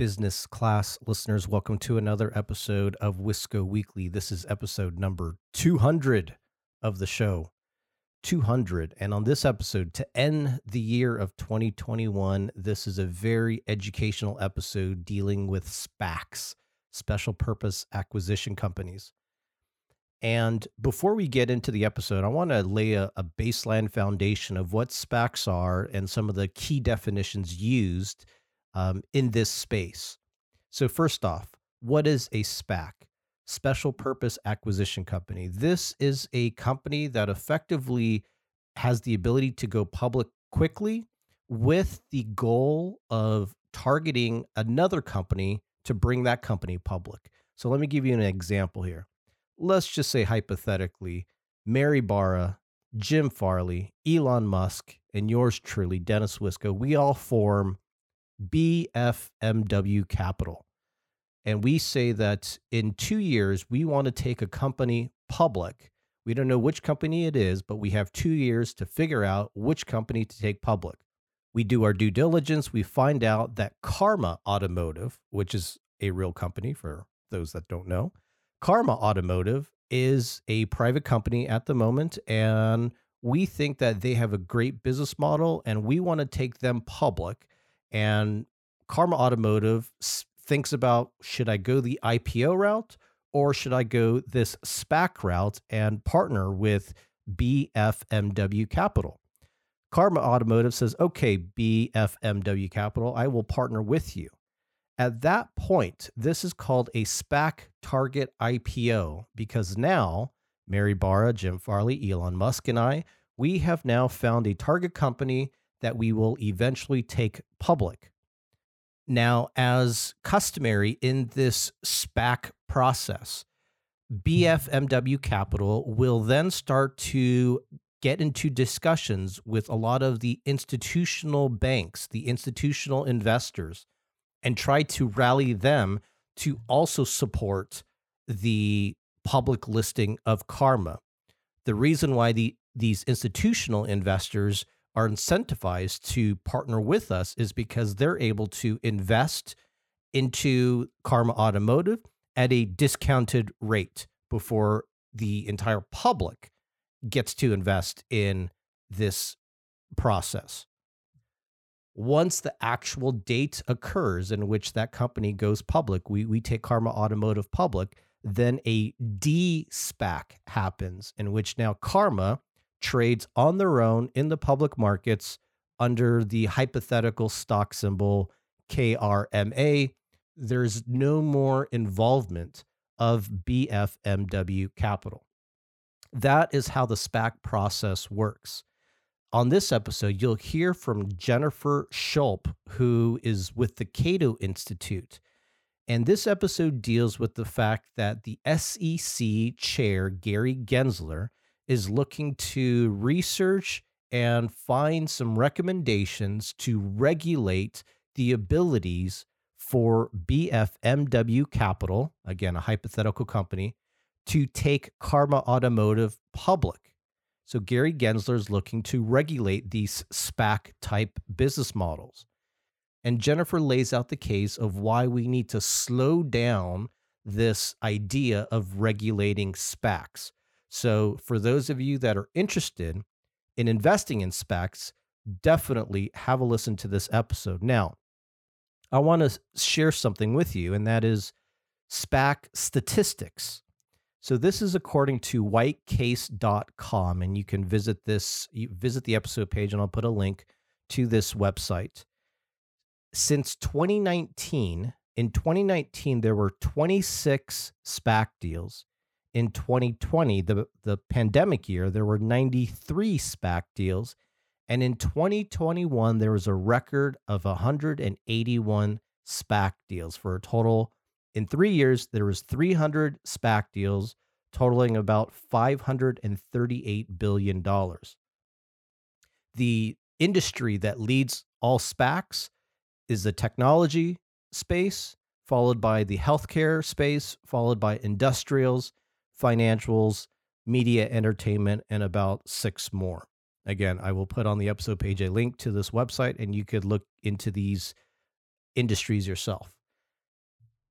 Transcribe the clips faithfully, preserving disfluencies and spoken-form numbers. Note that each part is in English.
business class listeners, welcome to another episode of Wisco Weekly. This is episode number two hundred of the show. two hundred. And on this episode, to end the year of twenty twenty-one, this is a very educational episode dealing with SPACs, special purpose acquisition companies. And before we get into the episode, I want to lay a, a baseline foundation of what SPACs are and some of the key definitions used um, in this space. So first off, what is a SPAC? Special purpose acquisition company. This is a company that effectively has the ability to go public quickly with the goal of targeting another company to bring that company public. So let me give you an example here. Let's just say hypothetically, Mary Barra, Jim Farley, Elon Musk, and yours truly, Dennis Wisco, we all form B F M W Capital. And we say that in two years, we want to take a company public. We don't know which company it is, but we have two years to figure out which company to take public. We do our due diligence. We find out that Karma Automotive, which is a real company for those that don't know, Karma Automotive is a private company at the moment, and we think that they have a great business model, and we want to take them public. And Karma Automotive thinks about, should I go the I P O route or should I go this SPAC route and partner with B F M W Capital? Karma Automotive says, okay, B F M W Capital, I will partner with you. At that point, this is called a SPAC target I P O, because now Mary Barra, Jim Farley, Elon Musk, and I, we have now found a target company that we will eventually take public. Now, as customary in this SPAC process, B F M W Capital will then start to get into discussions with a lot of the institutional banks, the institutional investors, and try to rally them to also support the public listing of Karma. The reason why the, these institutional investors are incentivized to partner with us is because they're able to invest into Karma Automotive at a discounted rate before the entire public gets to invest in this process. Once the actual date occurs in which that company goes public, we, we take Karma Automotive public, then a de-SPAC happens, in which now Karma trades on their own in the public markets under the hypothetical stock symbol K R M A. There's no more involvement of B F M W Capital. That is how the SPAC process works. On this episode, you'll hear from Jennifer Schulp, who is with the Cato Institute. And this episode deals with the fact that the S E C chair, Gary Gensler, is looking to research and find some recommendations to regulate the abilities for B F M W Capital, again, a hypothetical company, to take Karma Automotive public. So Gary Gensler is looking to regulate these SPAC-type business models. And Jennifer lays out the case of why we need to slow down this idea of regulating SPACs. So for those of you that are interested in investing in SPACs, definitely have a listen to this episode. Now, I want to share something with you, and that is SPAC statistics. So this is according to white case dot com, and you can visit this, you visit the episode page, and I'll put a link to this website. Since twenty nineteen, in twenty nineteen, there were twenty-six SPAC deals. In twenty twenty, the, the pandemic year, there were ninety-three SPAC deals. And in twenty twenty-one, there was a record of one hundred eighty-one SPAC deals for a total. In three years, there was three hundred SPAC deals totaling about five hundred thirty-eight billion dollars. The industry that leads all SPACs is the technology space, followed by the healthcare space, followed by industrials, financials, media, entertainment, and about six more. Again, I will put on the episode page a link to this website, and you could look into these industries yourself.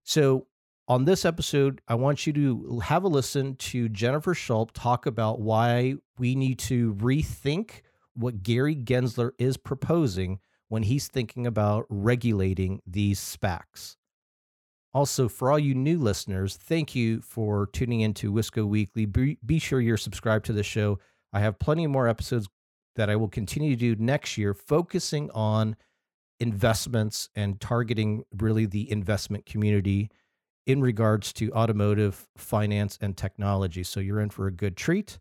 So on this episode, I want you to have a listen to Jennifer Schulp talk about why we need to rethink what Gary Gensler is proposing when he's thinking about regulating these SPACs. Also, for all you new listeners, thank you for tuning into Wisco Weekly. Be, be sure you're subscribed to the show. I have plenty more episodes that I will continue to do next year, focusing on investments and targeting really the investment community in regards to automotive, finance, and technology. So you're in for a good treat.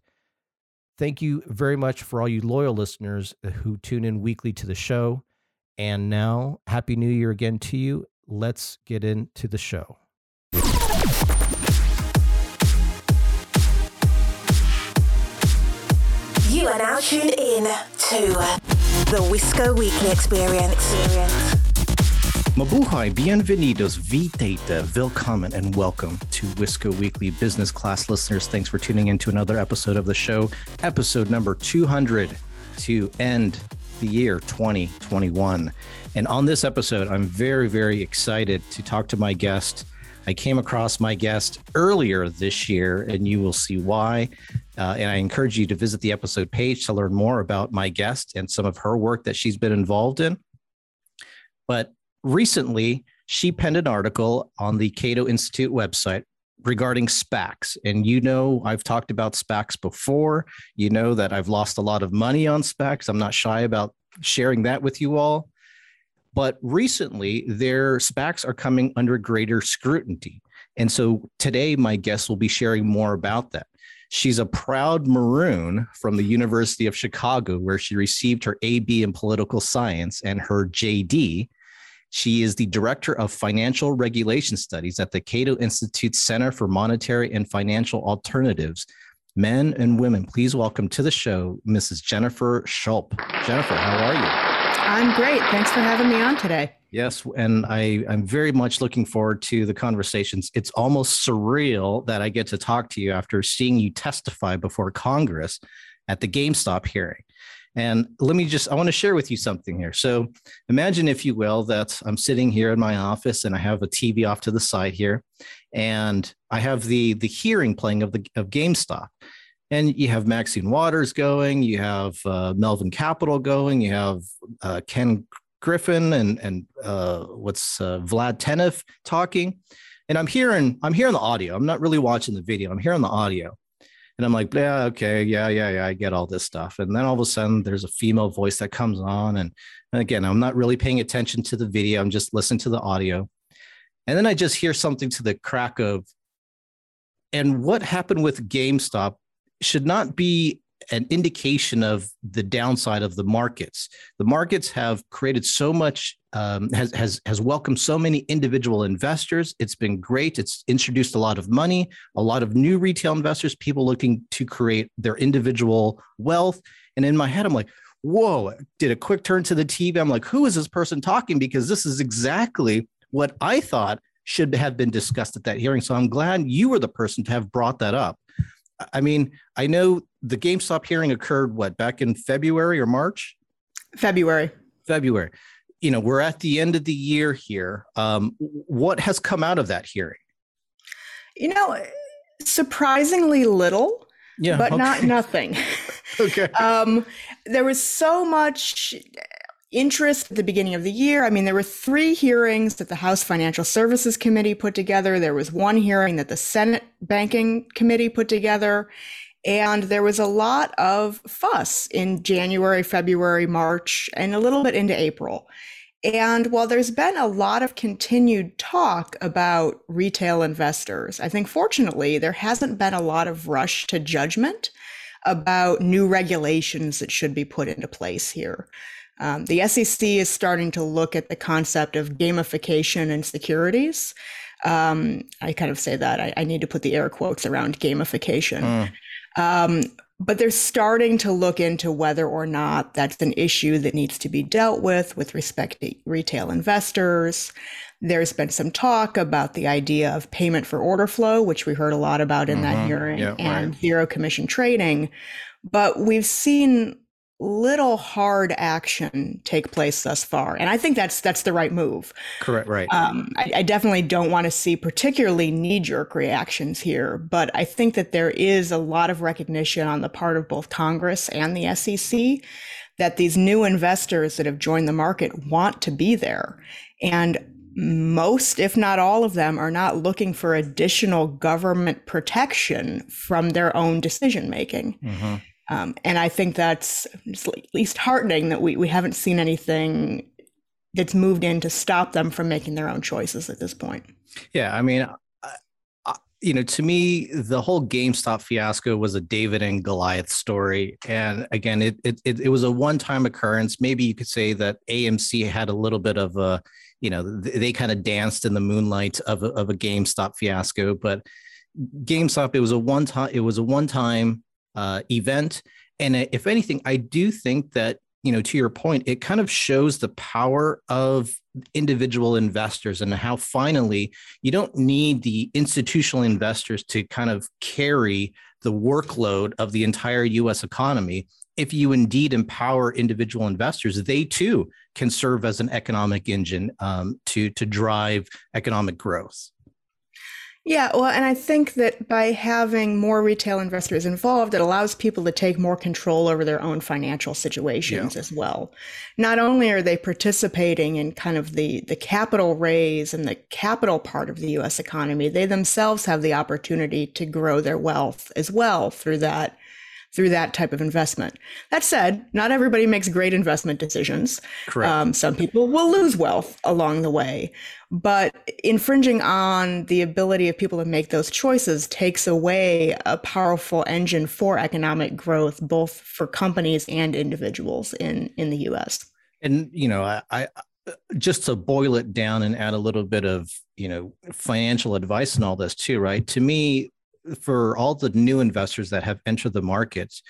Thank you very much for all you loyal listeners who tune in weekly to the show. And now, Happy New Year again to you. Let's get into the show. You are now tuned in to the Wisco Weekly Experience. Mabuhay, bienvenidos, vitata, willkommen, and welcome to Wisco Weekly Business Class listeners. Thanks for tuning in to another episode of the show, episode number two hundred to end the year twenty twenty-one. And on this episode, I'm very, very excited to talk to my guest. I came across my guest earlier this year, and you will see why. Uh, and I encourage you to visit the episode page to learn more about my guest and some of her work that she's been involved in. But recently, she penned an article on the Cato Institute website regarding SPACs. And you know, I've talked about SPACs before. You know that I've lost a lot of money on SPACs. I'm not shy about sharing that with you all. But recently, their SPACs are coming under greater scrutiny. And so today, my guest will be sharing more about that. She's a proud Maroon from the University of Chicago, where she received her A B in political science and her J D. She is the director of financial regulation studies at the Cato Institute Center for Monetary and Financial Alternatives. Men and women, please welcome to the show, Missus Jennifer Schulp. Jennifer, how are you? I'm great. Thanks for having me on today. Yes, and I, I'm very much looking forward to the conversations. It's almost surreal that I get to talk to you after seeing you testify before Congress at the GameStop hearing. And let me just, I want to share with you something here. So imagine, if you will, that I'm sitting here in my office and I have a T V off to the side here, and I have the the hearing playing of the of GameStop. And you have Maxine Waters going, you have uh, Melvin Capital going, you have uh, Ken Griffin and and uh, what's uh, Vlad Tenev talking. And I'm hearing I'm hearing the audio. I'm not really watching the video. I'm hearing the audio. And I'm like, yeah, okay, yeah, yeah, yeah, I get all this stuff. And then all of a sudden, there's a female voice that comes on. And, and again, I'm not really paying attention to the video. I'm just listening to the audio. And then I just hear something to the crack of, and what happened with GameStop should not be an indication of the downside of the markets. The markets have created so much, um, has, has, has welcomed so many individual investors. It's been great. It's introduced a lot of money, a lot of new retail investors, people looking to create their individual wealth. And in my head, I'm like, whoa, did a quick turn to the T V. I'm like, who is this person talking? Because this is exactly what I thought should have been discussed at that hearing. So I'm glad you were the person to have brought that up. I mean, I know the GameStop hearing occurred, what, back in February or March? February. February. You know, we're at the end of the year here. Um, what has come out of that hearing? You know, surprisingly little, yeah, but okay. not nothing. okay. Um, there was so much interest at the beginning of the year. I mean, there were three hearings that the House Financial Services Committee put together. There was one hearing that the Senate Banking Committee put together. And there was a lot of fuss in January, February, March, and a little bit into April. And while there's been a lot of continued talk about retail investors, I think fortunately there hasn't been a lot of rush to judgment about new regulations that should be put into place here. Um, the S E C is starting to look at the concept of gamification and securities. Um, I kind of say that. I, I need to put the air quotes around gamification. Mm. Um, but they're starting to look into whether or not that's an issue that needs to be dealt with with respect to retail investors. There's been some talk about the idea of payment for order flow, which we heard a lot about in mm-hmm. that hearing, yeah, and right. zero commission trading. But we've seen little hard action take place thus far. And I think that's that's the right move. Correct. Right. Um, I, I definitely don't want to see particularly knee-jerk reactions here, but I think that there is a lot of recognition on the part of both Congress and the S E C that these new investors that have joined the market want to be there. And most, if not all of them, are not looking for additional government protection from their own decision-making. Mm-hmm. Um, and I think that's at least heartening that we, we haven't seen anything that's moved in to stop them from making their own choices at this point. Yeah, I mean, I, I, you know, to me, the whole GameStop fiasco was a David and Goliath story. And again, it it it, it was a one-time occurrence. Maybe you could say that A M C had a little bit of a, you know, they kind of danced in the moonlight of a, of a GameStop fiasco. But GameStop, it was a one-time. It was a one-time. Uh, event. And if anything, I do think that, you know, to your point, it kind of shows the power of individual investors and how finally you don't need the institutional investors to kind of carry the workload of the entire U S economy. If you indeed empower individual investors, they too can serve as an economic engine um, to, to drive economic growth. Yeah, well, and I think that by having more retail investors involved, it allows people to take more control over their own financial situations yeah. as well. Not only are they participating in kind of the, the capital raise and the capital part of the U S economy, they themselves have the opportunity to grow their wealth as well through that through that type of investment. That said, not everybody makes great investment decisions. Correct. Um, some people will lose wealth along the way, but infringing on the ability of people to make those choices takes away a powerful engine for economic growth, both for companies and individuals in, in the U S. And, you know, I, I just to boil it down and add a little bit of, you know, financial advice and all this too, right? To me, for all the new investors that have entered the markets,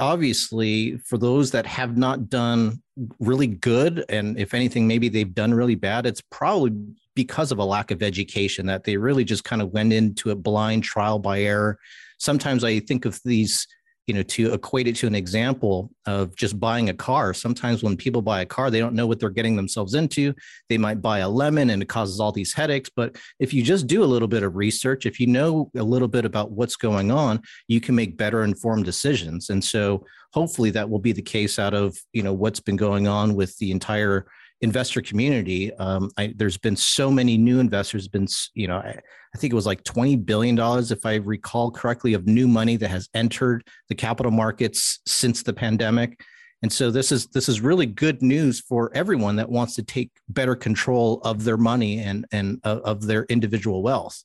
obviously, for those that have not done really good, and if anything, maybe they've done really bad, it's probably because of a lack of education that they really just kind of went into a blind trial by error. Sometimes I think of these, you know, to equate it to an example of just buying a car. Sometimes when people buy a car, they don't know what they're getting themselves into. They might buy a lemon and it causes all these headaches. But if you just do a little bit of research, if you know a little bit about what's going on, you can make better informed decisions. And so hopefully that will be the case out of, you know, what's been going on with the entire investor community. Um, I, there's been so many new investors, been, you know, I, I think it was like twenty billion dollars, if I recall correctly, of new money that has entered the capital markets since the pandemic. And so this is this is really good news for everyone that wants to take better control of their money and, and uh, of their individual wealth.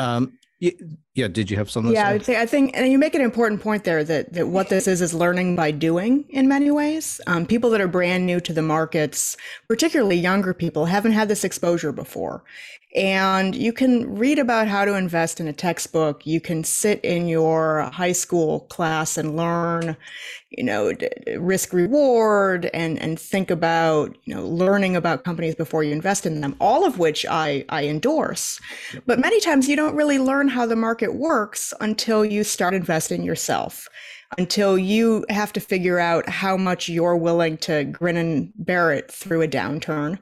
Um, Yeah. Did you have something? Yeah, to say? I think, and you make an important point there that that what this is is learning by doing in many ways. Um, people that are brand new to the markets, particularly younger people, haven't had this exposure before. And you can read about how to invest in a textbook. You can sit in your high school class and learn, you know, risk reward and, and think about, you know, learning about companies before you invest in them, all of which I, I endorse. But many times you don't really learn how the market works until you start investing yourself, until you have to figure out how much you're willing to grin and bear it through a downturn.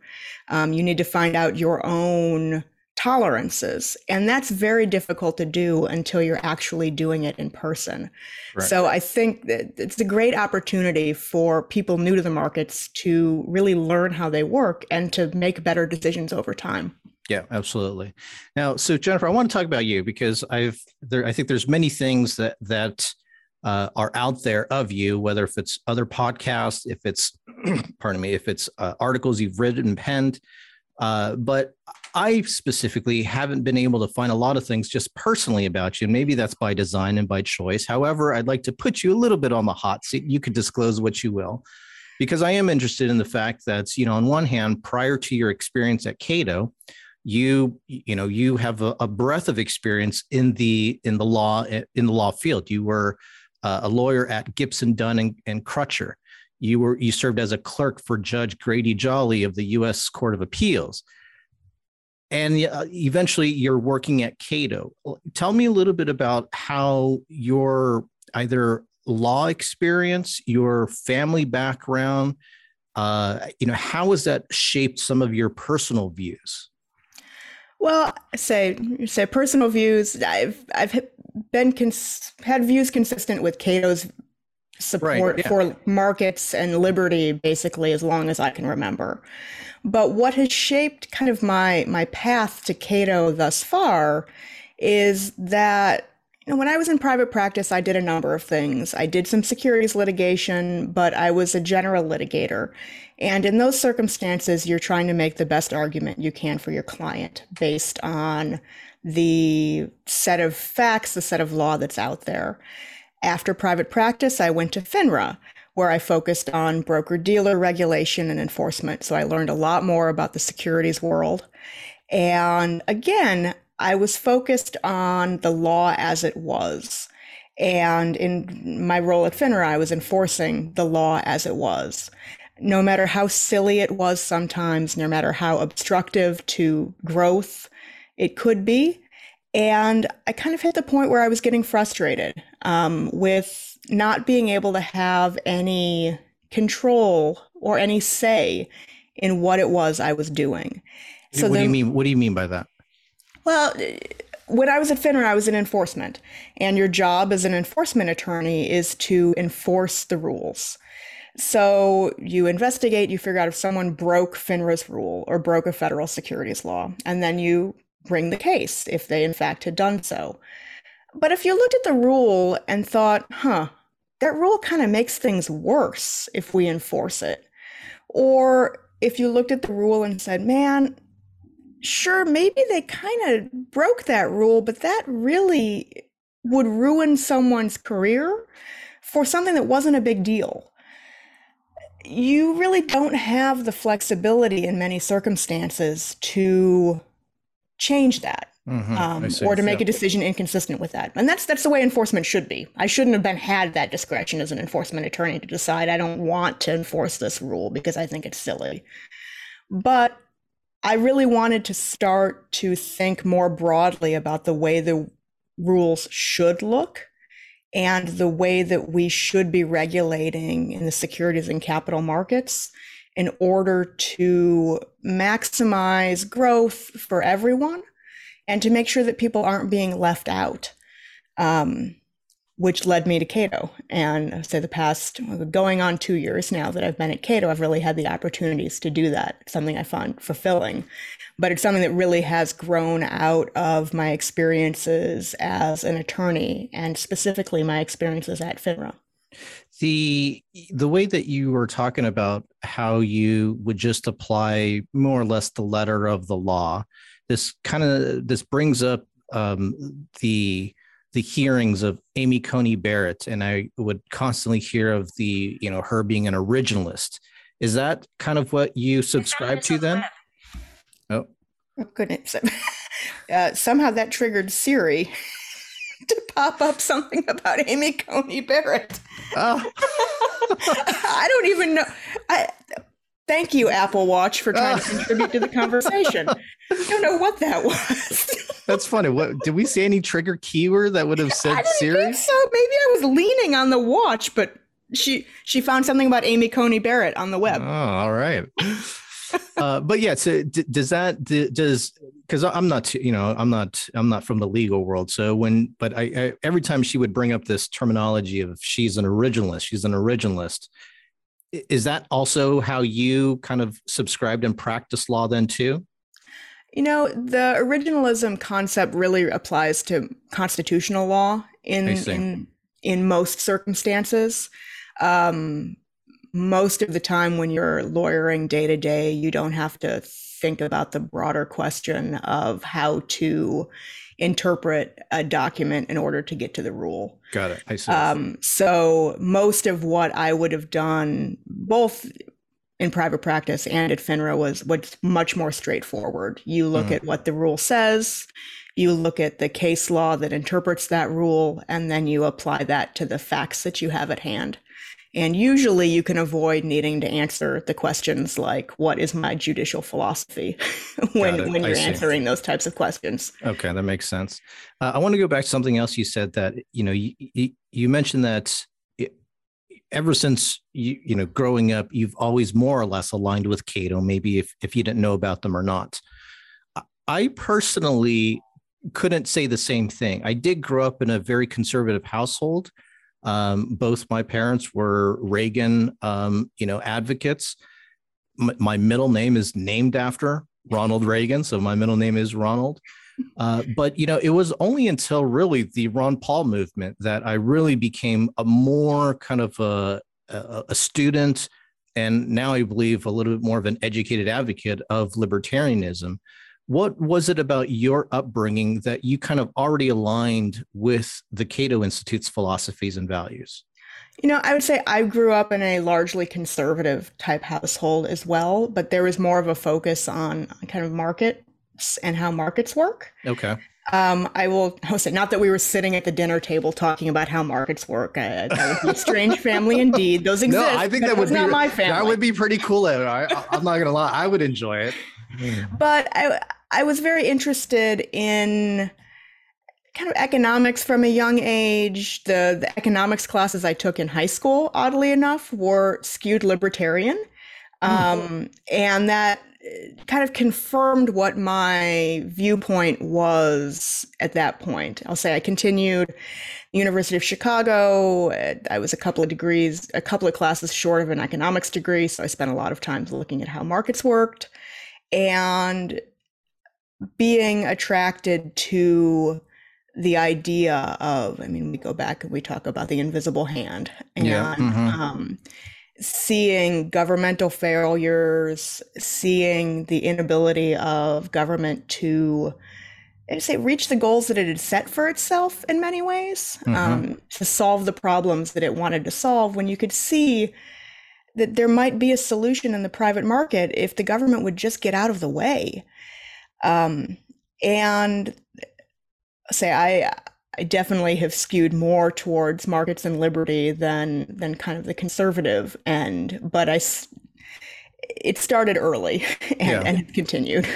Um, you need to find out your own tolerances. And that's very difficult to do until you're actually doing it in person. Right. So I think that it's a great opportunity for people new to the markets to really learn how they work and to make better decisions over time. Yeah, absolutely. Now, so Jennifer, I want to talk about you because I've there. I think there's many things that that uh, are out there of you, whether if it's other podcasts, if it's, pardon me, if it's uh, articles you've written and penned. Uh, but I specifically haven't been able to find a lot of things just personally about you. Maybe that's by design and by choice. However, I'd like to put you a little bit on the hot seat. You could disclose what you will, because I am interested in the fact that, you know, on one hand, prior to your experience at Cato, You, you know, you have a, a breadth of experience in the in the law in the law field. You were uh, a lawyer at Gibson Dunn and, and Crutcher. You were you served as a clerk for Judge Grady Jolly of the U S Court of Appeals, and uh, eventually you're working at Cato. Tell me a little bit about how your either law experience, your family background? Uh, you know, how has that shaped some of your personal views? Well, so so personal views. I've I've been cons- had views consistent with Cato's support, right, yeah, for markets and liberty, basically, as long as I can remember. But what has shaped kind of my my path to Cato thus far is that, you know, when I was in private practice, I did a number of things. I did some securities litigation, but I was a general litigator. And in those circumstances, you're trying to make the best argument you can for your client based on the set of facts, the set of law that's out there. After private practice, I went to FINRA, where I focused on broker-dealer regulation and enforcement. So I learned a lot more about the securities world. And again, I was focused on the law as it was. And in my role at FINRA, I was enforcing the law as it was. No matter how silly it was sometimes, no matter how obstructive to growth it could be. And I kind of hit the point where I was getting frustrated um, with not being able to have any control or any say in what it was I was doing. So what then, do you mean? What do you mean by that? Well, when I was at FINRA, I was in enforcement, and your job as an enforcement attorney is to enforce the rules. So you investigate, you figure out if someone broke FINRA's rule or broke a federal securities law, and then you bring the case if they in fact had done so. But if you looked at the rule and thought, huh, that rule kind of makes things worse if we enforce it. Or if you looked at the rule and said, man, sure, maybe they kind of broke that rule, but that really would ruin someone's career for something that wasn't a big deal. You really don't have the flexibility in many circumstances to change that, mm-hmm, um, or to make yeah. a decision inconsistent with that. And that's that's the way enforcement should be. I shouldn't have been had that discretion as an enforcement attorney to decide I don't want to enforce this rule because I think it's silly. But I really wanted to start to think more broadly about the way the rules should look and the way that we should be regulating in the securities and capital markets in order to maximize growth for everyone and to make sure that people aren't being left out, um, which led me to Cato. And so the past going on two years now that I've been at Cato, I've really had the opportunities to do that. It's something I find fulfilling, but it's something that really has grown out of my experiences as an attorney and specifically my experiences at FINRA. The the way that you were talking about how you would just apply more or less the letter of the law, this kind of this brings up um, the the hearings of Amy Coney Barrett, and I would constantly hear of the you know her being an originalist. Is that kind of what you subscribe to then? Oh, oh goodness! uh, somehow that triggered Siri to pop up something about Amy Coney Barrett. Oh. I don't even know. I, thank you, Apple Watch, for trying oh. to contribute to the conversation. I don't know what that was. That's funny. What did we say? Any trigger keyword that would have said I Siri? Think so maybe I was leaning on the watch, but she she found something about Amy Coney Barrett on the web. Oh, all right. Uh, but yeah, so d- does that d- does because I'm not, you know, I'm not I'm not from the legal world. So when but I, I every time she would bring up this terminology of she's an originalist, she's an originalist. Is that also how you kind of subscribed and practiced law then, too? You know, the originalism concept really applies to constitutional law in in, in most circumstances. Um, Most of the time when you're lawyering day to day, you don't have to think about the broader question of how to interpret a document in order to get to the rule. Got it. I see. Um, so most of what I would have done both in private practice and at FINRA was what's much more straightforward. You look mm-hmm. at what the rule says, you look at the case law that interprets that rule, and then you apply that to the facts that you have at hand. And usually you can avoid needing to answer the questions like, what is my judicial philosophy when, when you're answering those types of questions? Okay, that makes sense. Uh, I want to go back to something else you said that, you know, you, you mentioned that ever since, you, you know, growing up, you've always more or less aligned with Cato, maybe if, if you didn't know about them or not. I personally couldn't say the same thing. I did grow up in a very conservative household. Um, both my parents were Reagan, um, you know, advocates. M- my middle name is named after Ronald Reagan. So my middle name is Ronald. Uh, but, you know, it was only until really the Ron Paul movement that I really became a more kind of a, a, a student. And now I believe a little bit more of an educated advocate of libertarianism. What was it about your upbringing that you kind of already aligned with the Cato Institute's philosophies and values? You know, I would say I grew up in a largely conservative type household as well, but there was more of a focus on kind of markets and how markets work. Okay. Um, I will say, not that we were sitting at the dinner table talking about how markets work. Uh, that would be a strange family indeed. Those exist. No, I think that would be not my family. That would be pretty cool. I, I'm not going to lie. I would enjoy it. But I, I was very interested in kind of economics from a young age. The, the economics classes I took in high school, oddly enough, were skewed libertarian. Um, mm-hmm. And that kind of confirmed what my viewpoint was at that point. I'll say I continued University of Chicago. I was a couple of degrees, a couple of classes short of an economics degree. So I spent a lot of time looking at how markets worked and being attracted to the idea of, I mean, we go back and we talk about the invisible hand and yeah. mm-hmm. um, seeing governmental failures, seeing the inability of government to, I'd say, reach the goals that it had set for itself in many ways, mm-hmm. um, to solve the problems that it wanted to solve, when you could see that there might be a solution in the private market if the government would just get out of the way. Um, and say I, I definitely have skewed more towards markets and liberty than than kind of the conservative end, but I, it started early and, yeah. and it continued.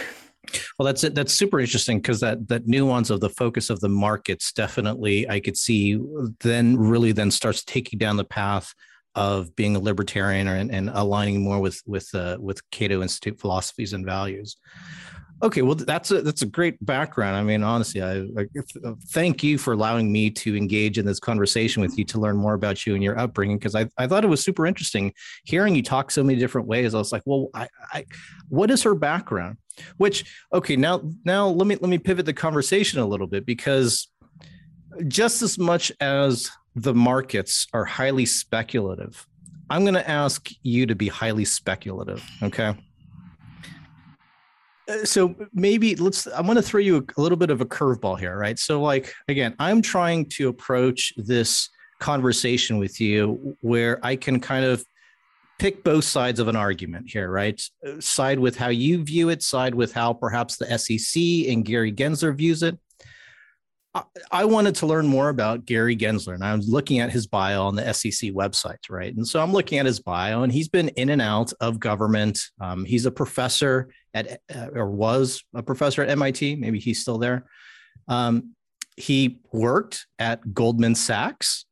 Well, that's it. That's super interesting because that that nuance of the focus of the markets definitely I could see then really then starts taking down the path of being a libertarian or, and, and aligning more with with uh, with Cato Institute philosophies and values. Okay, well, that's a that's a great background. I mean, honestly, I, I thank you for allowing me to engage in this conversation with you to learn more about you and your upbringing, because I, I thought it was super interesting hearing you talk so many different ways. I was like, well, I, I what is her background? Which, okay, now now let me let me pivot the conversation a little bit, because just as much as the markets are highly speculative, I'm going to ask you to be highly speculative. Okay. So maybe let's, I'm going to throw you a, a little bit of a curveball here, right? So like, again, I'm trying to approach this conversation with you where I can kind of pick both sides of an argument here, right? Side with how you view it, side with how perhaps the S E C and Gary Gensler views it. I, I wanted to learn more about Gary Gensler, and I was looking at his bio on the S E C website, right? And so I'm looking at his bio, and he's been in and out of government. Um, he's a professor at, uh, or was a professor at M I T. Maybe he's still there. Um, he worked at Goldman Sachs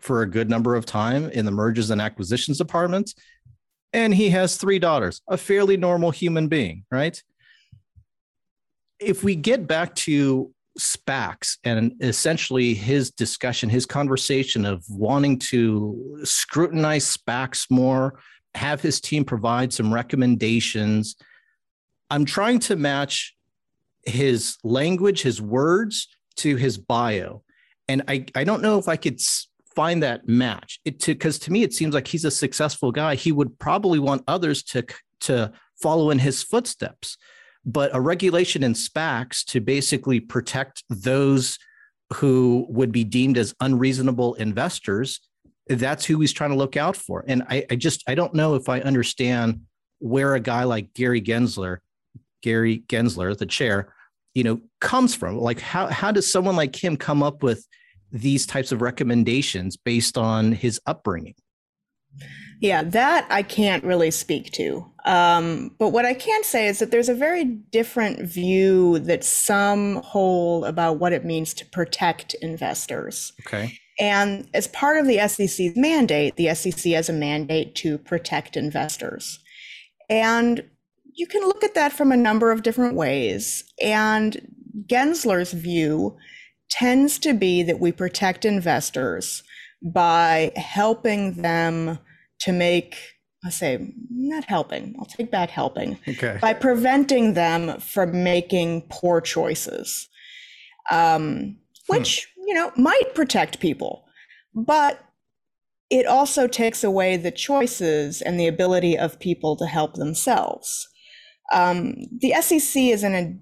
for a good number of time in the mergers and acquisitions department. And he has three daughters, a fairly normal human being, right? If we get back to SPACs and essentially his discussion, his conversation of wanting to scrutinize SPACs more, have his team provide some recommendations, I'm trying to match his language, his words to his bio. And I, I don't know if I could find that match. It to, because to me, it seems like he's a successful guy. He would probably want others to, to follow in his footsteps. But a regulation in SPACs to basically protect those who would be deemed as unreasonable investors, that's who he's trying to look out for. And I, I just, I don't know if I understand where a guy like Gary Gensler, Gary Gensler, the chair, you know, comes from. Like, how how does someone like him come up with these types of recommendations based on his upbringing? Yeah, that I can't really speak to. Um, but what I can say is that there's a very different view that some hold about what it means to protect investors. Okay. And as part of the S E C's mandate, the S E C has a mandate to protect investors. And you can look at that from a number of different ways. And Gensler's view tends to be that we protect investors by helping them to make, I say, not helping, I'll take back helping, okay. by preventing them from making poor choices, um, which, hmm. you know, might protect people, but it also takes away the choices and the ability of people to help themselves. Um, the S E C is in a,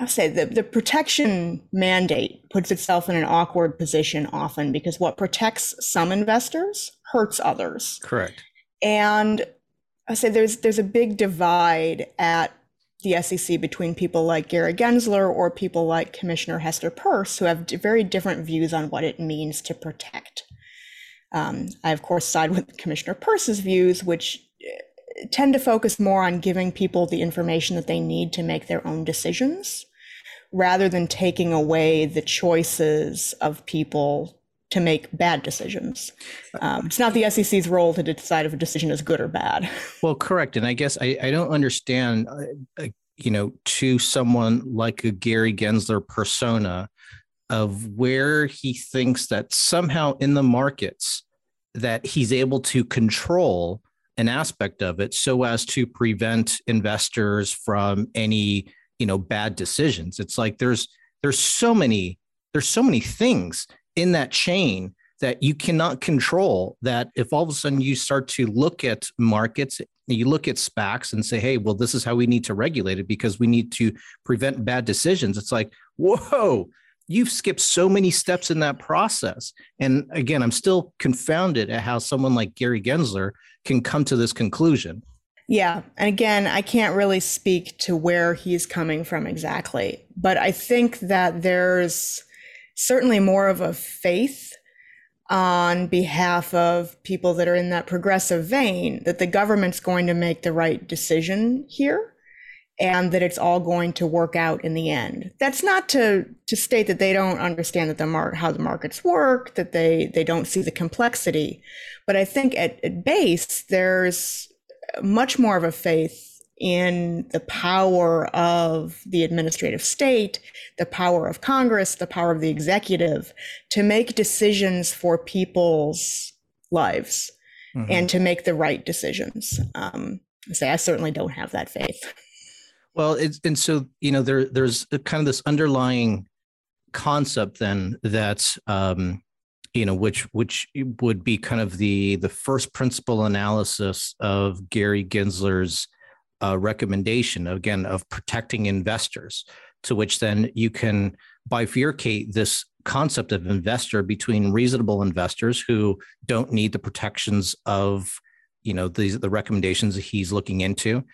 I'll say the, the protection mandate puts itself in an awkward position often because what protects some investors hurts others. Correct. And I say there's there's a big divide at the S E C between people like Gary Gensler or people like Commissioner Hester Peirce, who have very different views on what it means to protect. Um, I, of course, side with Commissioner Peirce's views, which tend to focus more on giving people the information that they need to make their own decisions, rather than taking away the choices of people to make bad decisions. Um, it's not the S E C's role to decide if a decision is good or bad. Well, correct. And I guess I, I don't understand, uh, you know, to someone like a Gary Gensler persona of where he thinks that somehow in the markets that he's able to control an aspect of it so as to prevent investors from any, you know, bad decisions. It's like there's there's so many there's so many things in that chain that you cannot control, that if all of a sudden you start to look at markets, you look at SPACs and say, hey, well, this is how we need to regulate it because we need to prevent bad decisions. It's like, whoa, you've skipped so many steps in that process. And again, I'm still confounded at how someone like Gary Gensler can come to this conclusion. Yeah. And again, I can't really speak to where he's coming from exactly, but I think that there's certainly more of a faith on behalf of people that are in that progressive vein that the government's going to make the right decision here and that it's all going to work out in the end. That's not to to state that they don't understand that the mar- how the markets work, that they they don't see the complexity. But I think at, at base, there's much more of a faith in the power of the administrative state, the power of Congress, the power of the executive to make decisions for people's lives mm-hmm. and to make the right decisions. Um, I say I certainly don't have that faith. Well, it's, and so, you know, there there's kind of this underlying concept then that's, um, you know, which which would be kind of the the first principle analysis of Gary Gensler's Uh, recommendation, again, of protecting investors, to which then you can bifurcate this concept of investor between reasonable investors who don't need the protections of, you know, these the recommendations that he's looking into,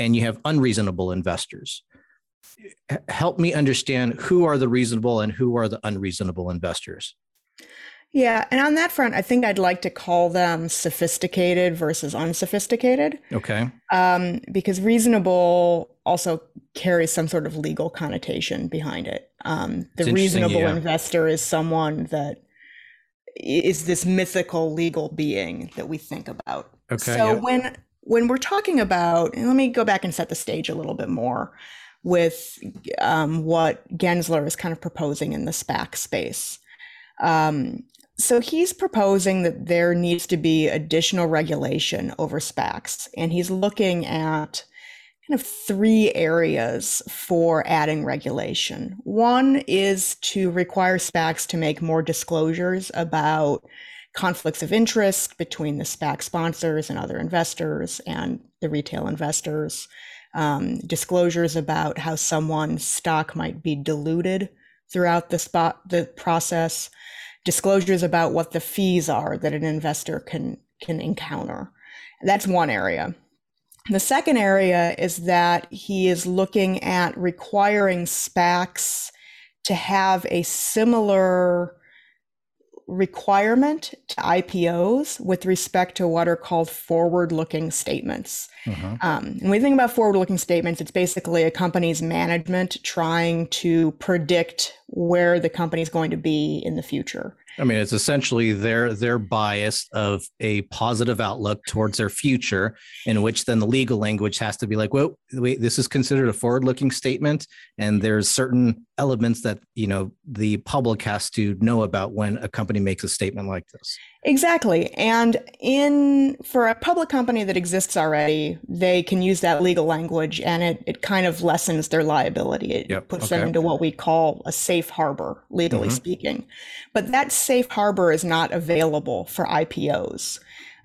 and you have unreasonable investors. H- help me understand who are the reasonable and who are the unreasonable investors. Yeah. And on that front, I think I'd like to call them sophisticated versus unsophisticated. Okay. Um, because reasonable also carries some sort of legal connotation behind it. Um, the reasonable yeah. investor is someone that is this mythical legal being that we think about. Okay. So yeah. when when we're talking about, and let me go back and set the stage a little bit more with um, what Gensler is kind of proposing in the SPAC space. Um, So he's proposing that there needs to be additional regulation over SPACs, and he's looking at kind of three areas for adding regulation. One is to require SPACs to make more disclosures about conflicts of interest between the SPAC sponsors and other investors and the retail investors, um, disclosures about how someone's stock might be diluted throughout the spot, the process. Disclosures about what the fees are that an investor can can encounter. That's one area. The second area is that he is looking at requiring SPACs to have a similar requirement to I P Os with respect to what are called forward-looking statements. Uh-huh. Um, when we think about forward-looking statements, it's basically a company's management trying to predict where the company is going to be in the future. I mean, it's essentially their their bias of a positive outlook towards their future, in which then the legal language has to be like, well, wait, this is considered a forward-looking statement, and there's certain elements that, you know, the public has to know about when a company makes a statement like this. Exactly. And in for a public company that exists already, they can use that legal language, and it, it kind of lessens their liability. It yep. puts okay. them into what we call a safe harbor, legally mm-hmm. speaking. But that safe harbor is not available for I P Os.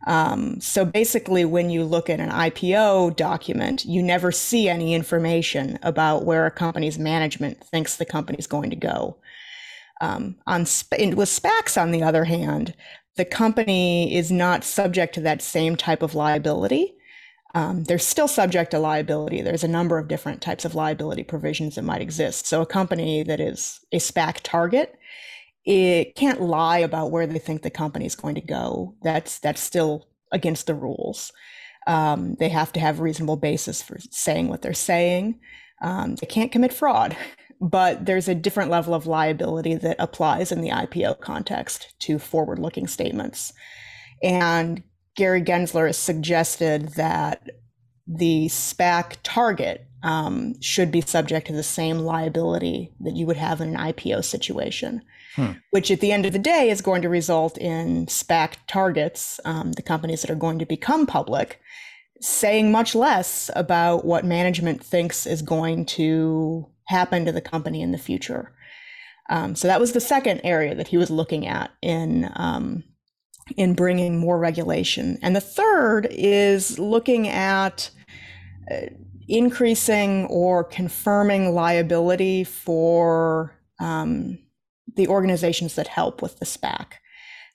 Um, so basically, when you look at an I P O document, you never see any information about where a company's management thinks the company's going to go. Um, on and with SPACs, on the other hand, the company is not subject to that same type of liability. Um, they're still subject to liability. There's a number of different types of liability provisions that might exist. So a company that is a SPAC target, it can't lie about where they think the company is going to go. That's that's still against the rules. Um, they have to have a reasonable basis for saying what they're saying. Um, they can't commit fraud. But there's a different level of liability that applies in the I P O context to forward-looking statements. And Gary Gensler has suggested that the SPAC target um, should be subject to the same liability that you would have in an I P O situation, hmm. which at the end of the day is going to result in SPAC targets, um, the companies that are going to become public, saying much less about what management thinks is going to happen to the company in the future. Um, so that was the second area that he was looking at in um, in bringing more regulation. And the third is looking at uh, increasing or confirming liability for um, the organizations that help with the SPAC.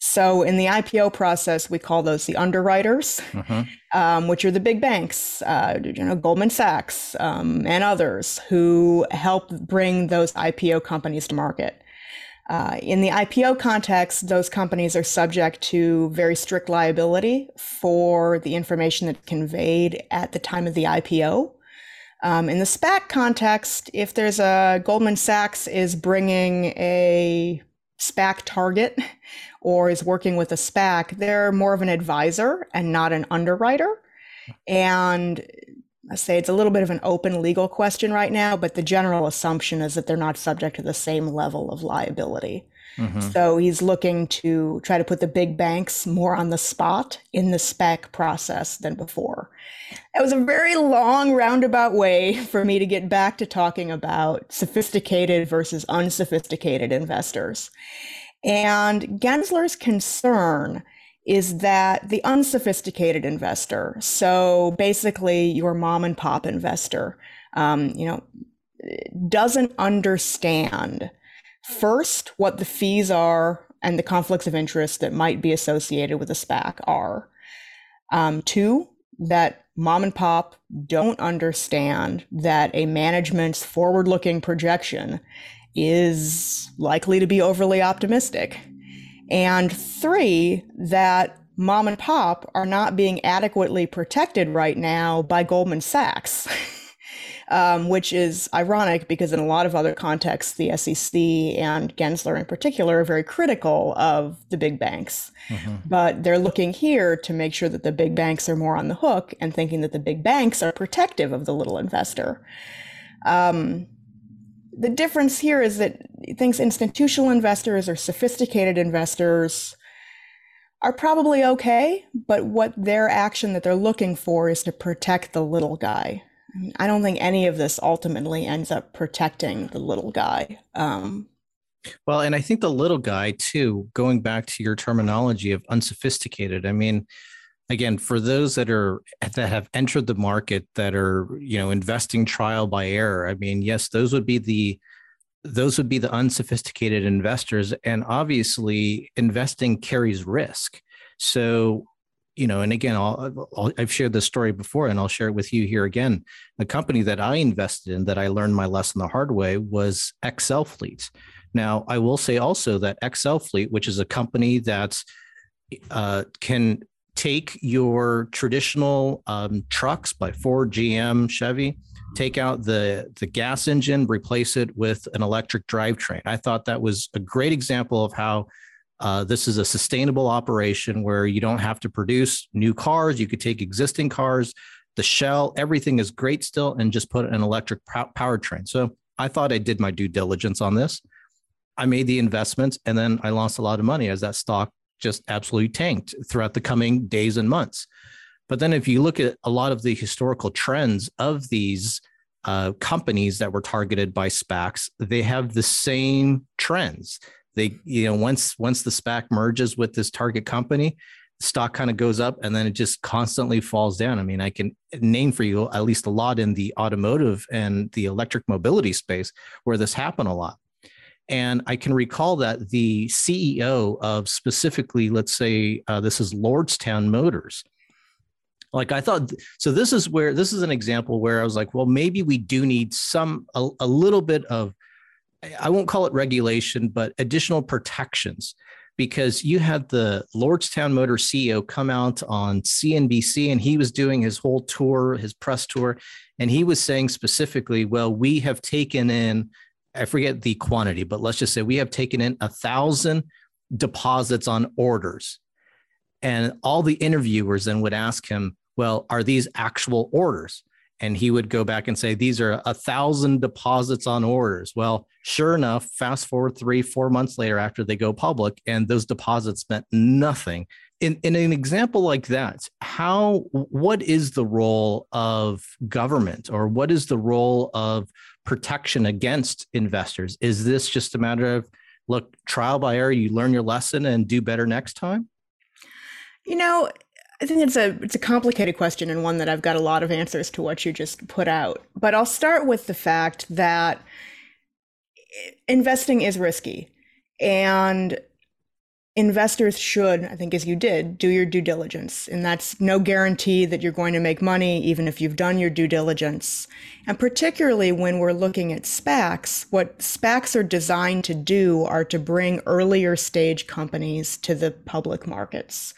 So in the I P O process, we call those the underwriters, mm-hmm. um, which are the big banks, uh, you know, Goldman Sachs um, and others who help bring those I P O companies to market. Uh, in the I P O context, those companies are subject to very strict liability for the information that's conveyed at the time of the I P O. Um, in the SPAC context, if there's a Goldman Sachs is bringing a SPAC target or is working with a SPAC, they're more of an advisor and not an underwriter. And I say it's a little bit of an open legal question right now, but the general assumption is that they're not subject to the same level of liability. Mm-hmm. So he's looking to try to put the big banks more on the spot in the SPAC process than before. It was a very long roundabout way for me to get back to talking about sophisticated versus unsophisticated investors. And Gensler's concern is that the unsophisticated investor, so basically your mom and pop investor, um, you know, doesn't understand first what the fees are and the conflicts of interest that might be associated with a SPAC are. Um, two, that mom and pop don't understand that a management's forward-looking projection is likely to be overly optimistic. And three, that mom and pop are not being adequately protected right now by Goldman Sachs. Um, which is ironic because in a lot of other contexts, the S E C and Gensler in particular are very critical of the big banks. Mm-hmm. But they're looking here to make sure that the big banks are more on the hook and thinking that the big banks are protective of the little investor. Um, the difference here is that he thinks institutional investors or sophisticated investors are probably okay, but what their action that they're looking for is to protect the little guy. I don't think any of this ultimately ends up protecting the little guy. Um, well, and I think the little guy, too, going back to your terminology of unsophisticated, I mean, again, for those that are that have entered the market that are, you know, investing trial by error, I mean, yes, those would be the those would be the unsophisticated investors. And obviously, investing carries risk. So, you know, and again, I'll, I'll, I've shared this story before, and I'll share it with you here again. The company that I invested in that I learned my lesson the hard way was X L Fleet. Now, I will say also that X L Fleet, which is a company that uh, can take your traditional um, trucks by Ford, G M, Chevy, take out the, the gas engine, replace it with an electric drivetrain. I thought that was a great example of how Uh, this is a sustainable operation where you don't have to produce new cars. You could take existing cars, the shell, everything is great still, and just put an electric pow- powertrain. So I thought I did my due diligence on this. I made the investments, and then I lost a lot of money as that stock just absolutely tanked throughout the coming days and months. But then if you look at a lot of the historical trends of these uh, companies that were targeted by SPACs, they have the same trends. They, you know, once once the SPAC merges with this target company, the stock kind of goes up and then it just constantly falls down. I mean, I can name for you at least a lot in the automotive and the electric mobility space where this happened a lot. And I can recall that the C E O of specifically, let's say uh, this is Lordstown Motors. Like I thought, so this is where, this is an example where I was like, well, maybe we do need some, a, a little bit of, I won't call it regulation, but additional protections, because you had the Lordstown Motors C E O come out on C N B C and he was doing his whole tour, his press tour. And he was saying specifically, well, we have taken in, I forget the quantity, but let's just say we have taken in a thousand deposits on orders. And all the interviewers then would ask him, well, are these actual orders? And he would go back and say, these are a thousand deposits on orders. Well, sure enough, fast forward three, four months later after they go public, and those deposits meant nothing. In, in an example like that, how, what is the role of government, or what is the role of protection against investors? Is this just a matter of, look, trial by error, you learn your lesson and do better next time? You know, I think it's a it's a complicated question, and one that I've got a lot of answers to what you just put out. But I'll start with the fact that investing is risky, and investors should, I think as you did, do your due diligence. And that's no guarantee that you're going to make money, even if you've done your due diligence. And particularly when we're looking at SPACs, what SPACs are designed to do are to bring earlier stage companies to the public markets.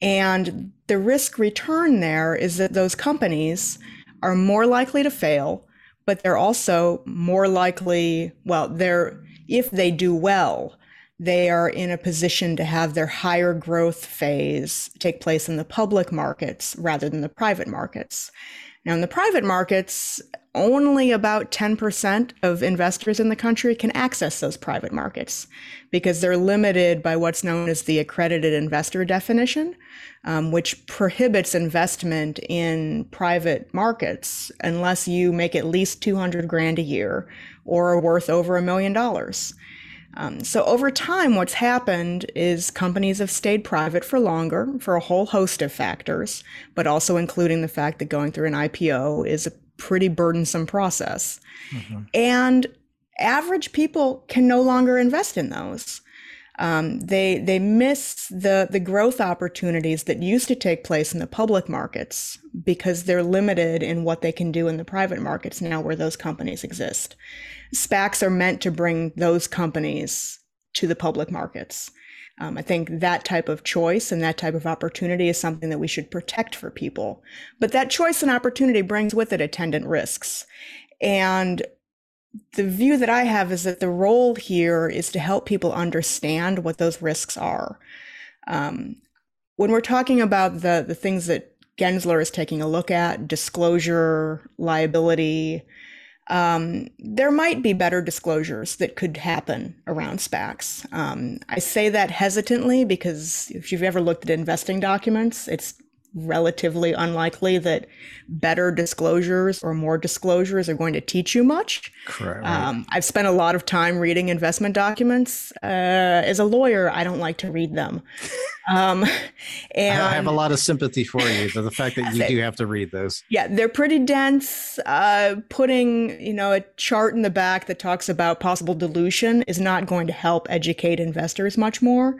And the risk return there is that those companies are more likely to fail, but they're also more likely, well, they're, if they do well, they are in a position to have their higher growth phase take place in the public markets rather than the private markets. Now, in the private markets, only about ten percent of investors in the country can access those private markets because they're limited by what's known as the accredited investor definition, um, which prohibits investment in private markets unless you make at least two hundred grand a year or are worth over a million dollars. Um, so over time, what's happened is companies have stayed private for longer for a whole host of factors, but also including the fact that going through an I P O is a pretty burdensome process. Mm-hmm. And average people can no longer invest in those. Um, they they miss the, the growth opportunities that used to take place in the public markets because they're limited in what they can do in the private markets now where those companies exist. SPACs are meant to bring those companies to the public markets. Um, I think that type of choice and that type of opportunity is something that we should protect for people. But that choice and opportunity brings with it attendant risks. And the view that I have is that the role here is to help people understand what those risks are. Um, when we're talking about the, the things that Gensler is taking a look at, disclosure, liability, Um, there might be better disclosures that could happen around SPACs. Um, I say that hesitantly because if you've ever looked at investing documents, it's relatively unlikely that better disclosures or more disclosures are going to teach you much. Correct. Um, I've spent a lot of time reading investment documents. Uh, as a lawyer, I don't like to read them. Um, and I have a lot of sympathy for you for the fact that you do have to read those. Yeah, they're pretty dense. Uh, putting, you know, a chart in the back that talks about possible dilution is not going to help educate investors much more.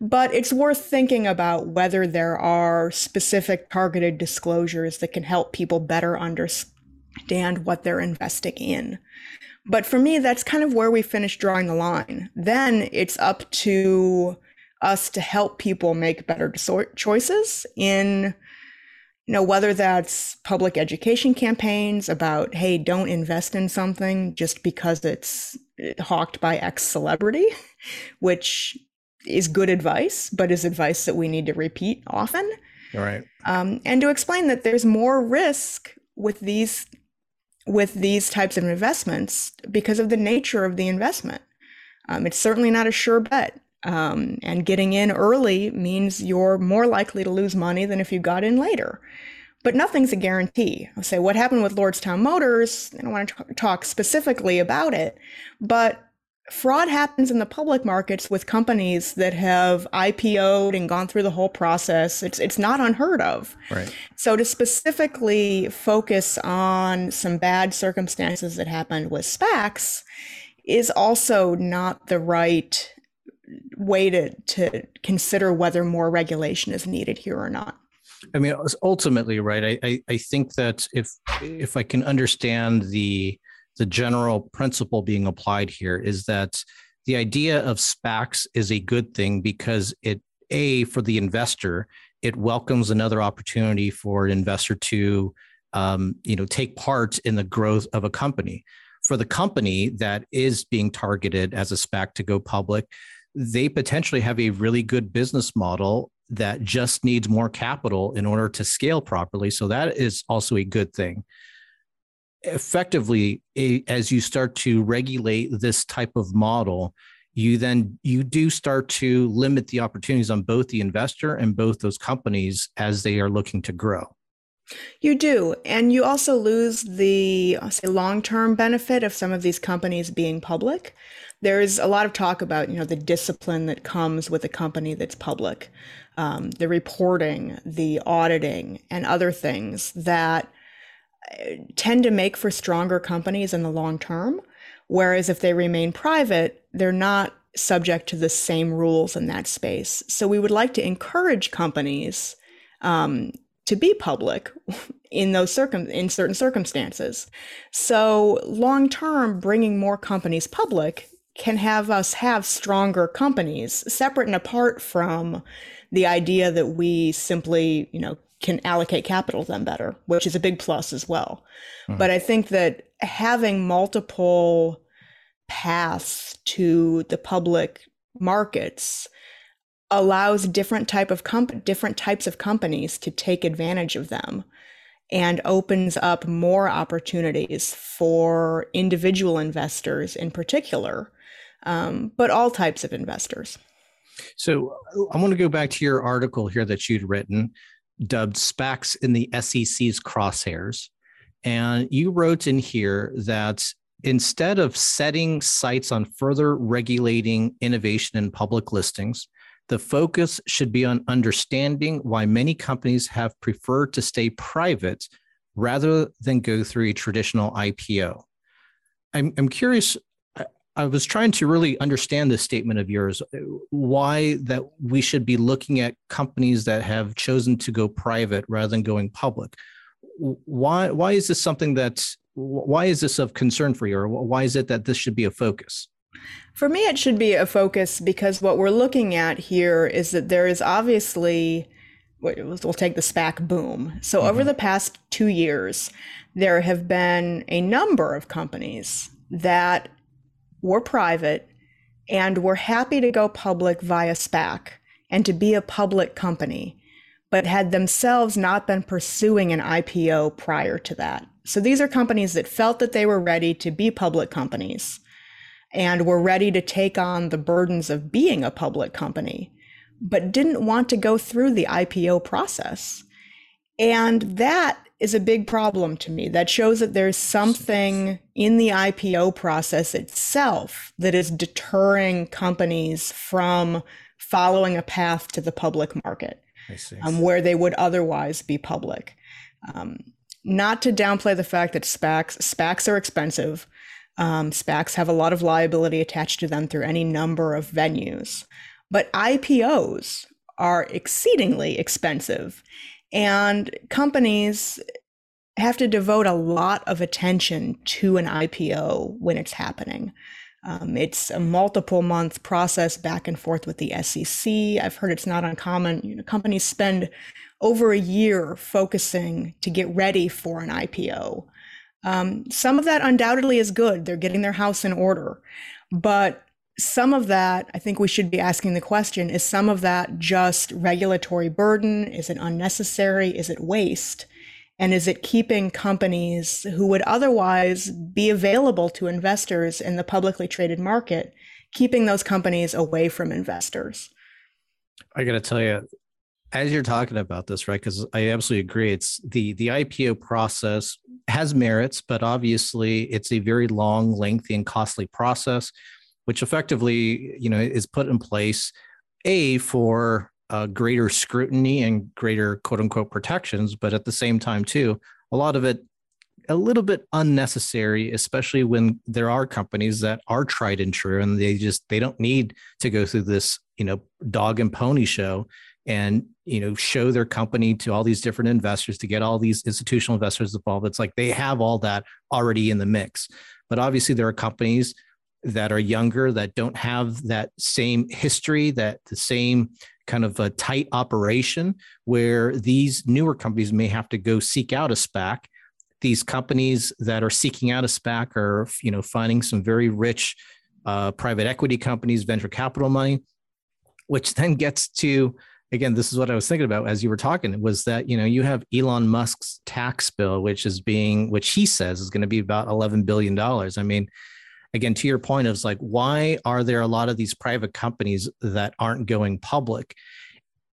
But it's worth thinking about whether there are specific targeted disclosures that can help people better understand what they're investing in. But for me, that's kind of where we finish drawing the line. Then it's up to us to help people make better choices in, you know, whether that's public education campaigns about, hey, don't invest in something just because it's hawked by X celebrity, which is good advice, but is advice that we need to repeat often. All right. Um, and to explain that there's more risk with these with these types of investments because of the nature of the investment. Um, it's certainly not a sure bet. Um, and getting in early means you're more likely to lose money than if you got in later. But nothing's a guarantee. I'll say what happened with Lordstown Motors, I don't want to talk specifically about it, but fraud happens in the public markets with companies that have I P O'd and gone through the whole process. It's it's not unheard of. Right. So to specifically focus on some bad circumstances that happened with SPACs is also not the right way to, to consider whether more regulation is needed here or not. I mean, ultimately, right, I, I, I think that if if I can understand the the general principle being applied here is that the idea of SPACs is a good thing because it, A, for the investor, it welcomes another opportunity for an investor to, um, you know, take part in the growth of a company. For the company that is being targeted as a SPAC to go public, they potentially have a really good business model that just needs more capital in order to scale properly. So that is also a good thing. Effectively, as you start to regulate this type of model, you then you do start to limit the opportunities on both the investor and both those companies as they are looking to grow. You do. And you also lose the I'll say, long-term benefit of some of these companies being public. There's a lot of talk about, you know, the discipline that comes with a company that's public, um, the reporting, the auditing, and other things that tend to make for stronger companies in the long term. Whereas if they remain private, they're not subject to the same rules in that space. So we would like to encourage companies um, to be public in those circum in certain circumstances. So long term, bringing more companies public can have us have stronger companies separate and apart from the idea that we simply, you know, can allocate capital to them better, which is a big plus as well. Uh-huh. But I think that having multiple paths to the public markets allows different type of comp- different types of companies to take advantage of them and opens up more opportunities for individual investors in particular, um, but all types of investors. So I want to go back to your article here that you'd written, dubbed SPACs in the S E C's crosshairs. And you wrote in here that instead of setting sights on further regulating innovation in public listings, the focus should be on understanding why many companies have preferred to stay private rather than go through a traditional I P O. I'm, I'm curious, I was trying to really understand this statement of yours, why that we should be looking at companies that have chosen to go private rather than going public. Why, why is this something that's, why is this of concern for you? Or why is it that this should be a focus? For me, it should be a focus because what we're looking at here is that there is obviously, we'll take the SPAC boom. So mm-hmm. over the past two years, there have been a number of companies that were private and were happy to go public via SPAC and to be a public company, but had themselves not been pursuing an I P O prior to that. So these are companies that felt that they were ready to be public companies and were ready to take on the burdens of being a public company, but didn't want to go through the I P O process. And that is a big problem to me. That shows that there's something in the I P O process itself that is deterring companies from following a path to the public market, I see. Um, where they would otherwise be public. Um, not to downplay the fact that SPACs, SPACs are expensive. Um, SPACs have a lot of liability attached to them through any number of venues, but I P Os are exceedingly expensive. And companies have to devote a lot of attention to an I P O when it's happening. Um, it's a multiple month process back and forth with the S E C. I've heard it's not uncommon. You know, companies spend over a year focusing to get ready for an I P O. Um, some of that undoubtedly is good. They're getting their house in order. But some of that, I think we should be asking the question, is some of that just regulatory burden? Is it unnecessary? Is it waste? And is it keeping companies who would otherwise be available to investors in the publicly traded market, keeping those companies away from investors? I got to tell you, as you're talking about this, right, because I absolutely agree, it's the, the I P O process has merits, but obviously it's a very long, lengthy, and costly process, which effectively, you know, is put in place, A, for uh, greater scrutiny and greater quote unquote protections, but at the same time, too, a lot of it a little bit unnecessary, especially when there are companies that are tried and true and they just they don't need to go through this, you know, dog and pony show and, you know, show their company to all these different investors to get all these institutional investors involved. It's like they have all that already in the mix. But obviously there are companies that are younger that don't have that same history, that the same kind of a tight operation where these newer companies may have to go seek out a SPAC. These companies that are seeking out a SPAC are, you know, finding some very rich uh, private equity companies, venture capital money, which then gets to, again, this is what I was thinking about as you were talking, was that, you know, you have Elon Musk's tax bill, which is being, which he says is going to be about eleven billion dollars. I mean, again, to your point, it's like, why are there a lot of these private companies that aren't going public?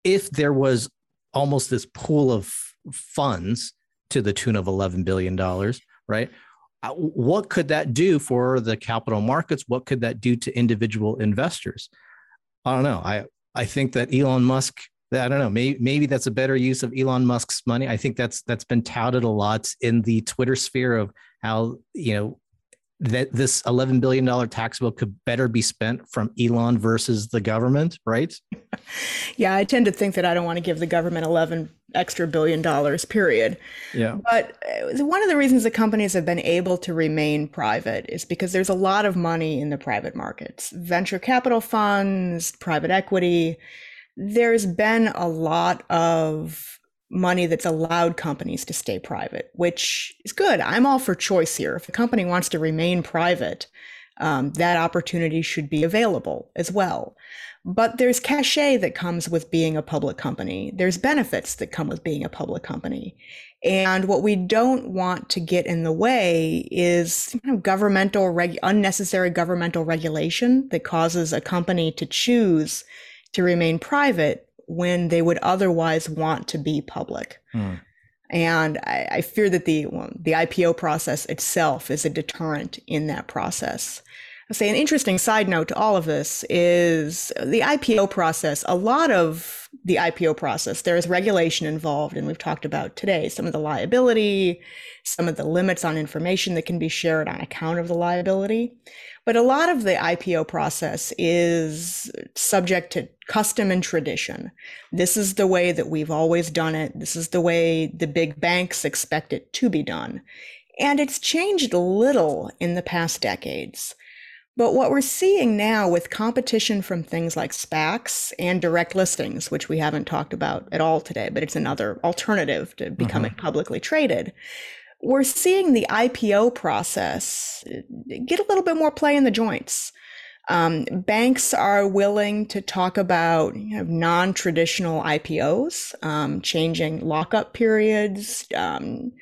If there was almost this pool of funds to the tune of eleven billion dollars, right? What could that do for the capital markets? What could that do to individual investors? I don't know. I, I think that Elon Musk, I don't know, maybe, maybe that's a better use of Elon Musk's money. I think that's that's been touted a lot in the Twitter sphere of how, you know, that this eleven billion dollars tax bill could better be spent from Elon versus the government, right? Yeah, I tend to think that I don't want to give the government eleven extra billion dollars, period. Yeah. But one of the reasons that companies have been able to remain private is because there's a lot of money in the private markets, venture capital funds, private equity. There's been a lot of money that's allowed companies to stay private, which is good. I'm all for choice here. If a company wants to remain private, um, that opportunity should be available as well. But there's cachet that comes with being a public company. There's benefits that come with being a public company. And what we don't want to get in the way is kind of governmental, reg- unnecessary governmental regulation that causes a company to choose to remain private when they would otherwise want to be public. Mm. And I, I fear that the well, the I P O process itself is a deterrent in that process. I'll say an interesting side note to all of this is the I P O process. A lot of the I P O process, there is regulation involved, and we've talked about today some of the liability, some of the limits on information that can be shared on account of the liability. But a lot of the I P O process is subject to custom and tradition. This is the way that we've always done it. This is the way the big banks expect it to be done. And it's changed little in the past decades. But what we're seeing now with competition from things like SPACs and direct listings, which we haven't talked about at all today, but it's another alternative to becoming uh-huh. publicly traded, we're seeing the I P O process get a little bit more play in the joints. Um, banks are willing to talk about, you know, non-traditional I P Os, um, changing lockup periods, um,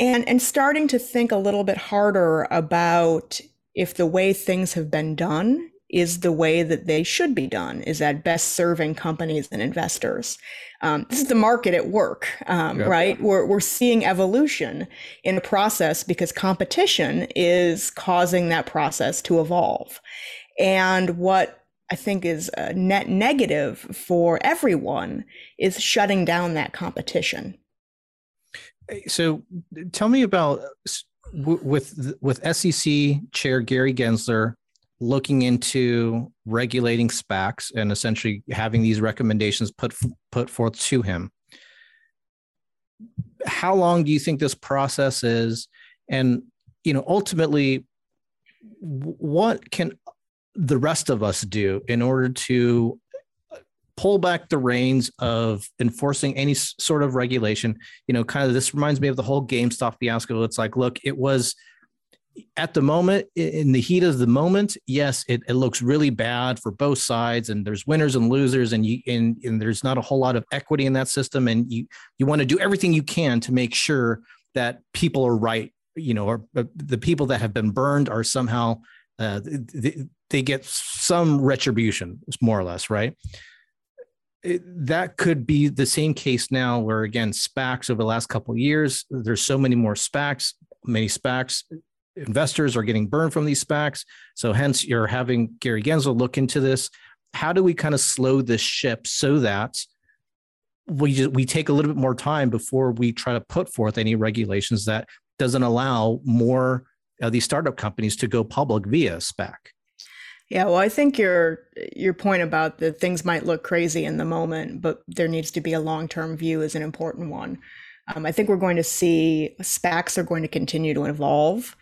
and and starting to think a little bit harder about if the way things have been done is the way that they should be done, is that best serving companies and investors. Um, this is the market at work, um, yeah. right? We're, we're seeing evolution in a process because competition is causing that process to evolve. And what I think is a net negative for everyone is shutting down that competition. So tell me about, with with S E C Chair Gary Gensler looking into regulating SPACs and essentially having these recommendations put put forth to him. How long do you think this process is? And, you know, ultimately, what can the rest of us do in order to pull back the reins of enforcing any sort of regulation? You know, kind of this reminds me of the whole GameStop fiasco. It's like, look, it was at the moment, in the heat of the moment, yes, it, it looks really bad for both sides, and there's winners and losers, and you and, and there's not a whole lot of equity in that system, and you you want to do everything you can to make sure that people are right, you know, or uh, the people that have been burned are somehow uh, they, they get some retribution, more or less, right? It, that could be the same case now, where again, SPACs over the last couple of years, there's so many more SPACs, many SPACs. Investors are getting burned from these SPACs. So hence you're having Gary Gensler look into this. How do we kind of slow this ship so that we just, we take a little bit more time before we try to put forth any regulations that doesn't allow more of these startup companies to go public via SPAC? Yeah, well, I think your your point about that things might look crazy in the moment, but there needs to be a long-term view is an important one. Um, I think we're going to see SPACs are going to continue to evolve.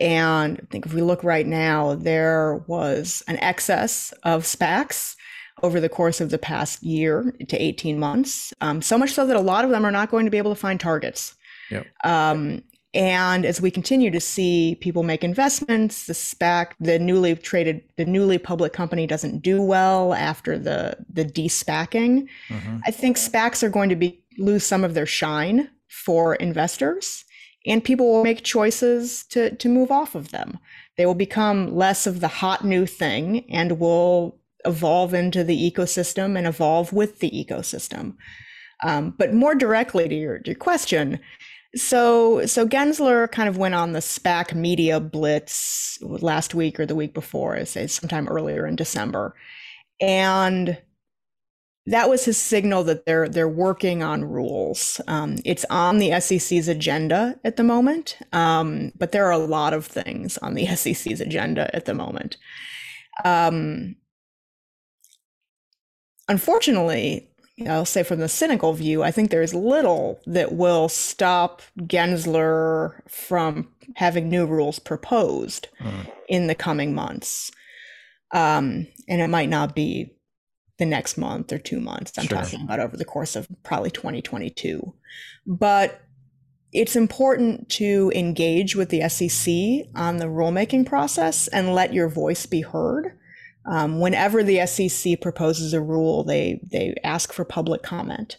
And I think if we look right now, there was an excess of SPACs over the course of the past year to eighteen months, um, so much so that a lot of them are not going to be able to find targets. Yep. Um, and as we continue to see people make investments, the SPAC, the newly traded, the newly public company doesn't do well after the, the de-SPACing. Mm-hmm. I think SPACs are going to be lose some of their shine for investors. And people will make choices to, to move off of them. They will become less of the hot new thing and will evolve into the ecosystem and evolve with the ecosystem. Um, but more directly to your, to your question, so so Gensler kind of went on the SPAC media blitz last week or the week before, I say sometime earlier in December. And that was his signal that they're they're working on rules. Um, it's on the S E C's agenda at the moment, um, but there are a lot of things on the S E C's agenda at the moment. Um, unfortunately, I'll say from the cynical view, I think there's little that will stop Gensler from having new rules proposed mm. in the coming months. Um, and it might not be the next month or two months. I'm sure. talking about over the course of probably twenty twenty-two. But it's important to engage with the S E C on the rulemaking process and let your voice be heard. Um, whenever the S E C proposes a rule, they, they ask for public comment.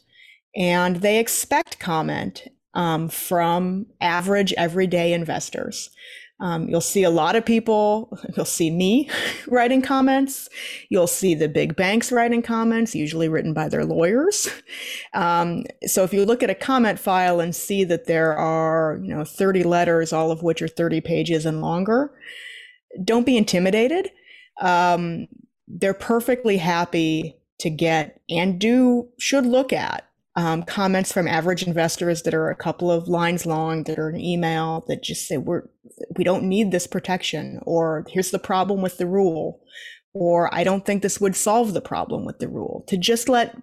And they expect comment um, from average, everyday investors. Um, you'll see a lot of people, you'll see me writing comments, you'll see the big banks writing comments, usually written by their lawyers. Um, so if you look at a comment file and see that there are, you know, thirty letters, all of which are thirty pages and longer, don't be intimidated. Um, they're perfectly happy to get and do, should look at Um, comments from average investors that are a couple of lines long, that are an email, that just say, we're, we don't need this protection, or here's the problem with the rule, or I don't think this would solve the problem with the rule, to just let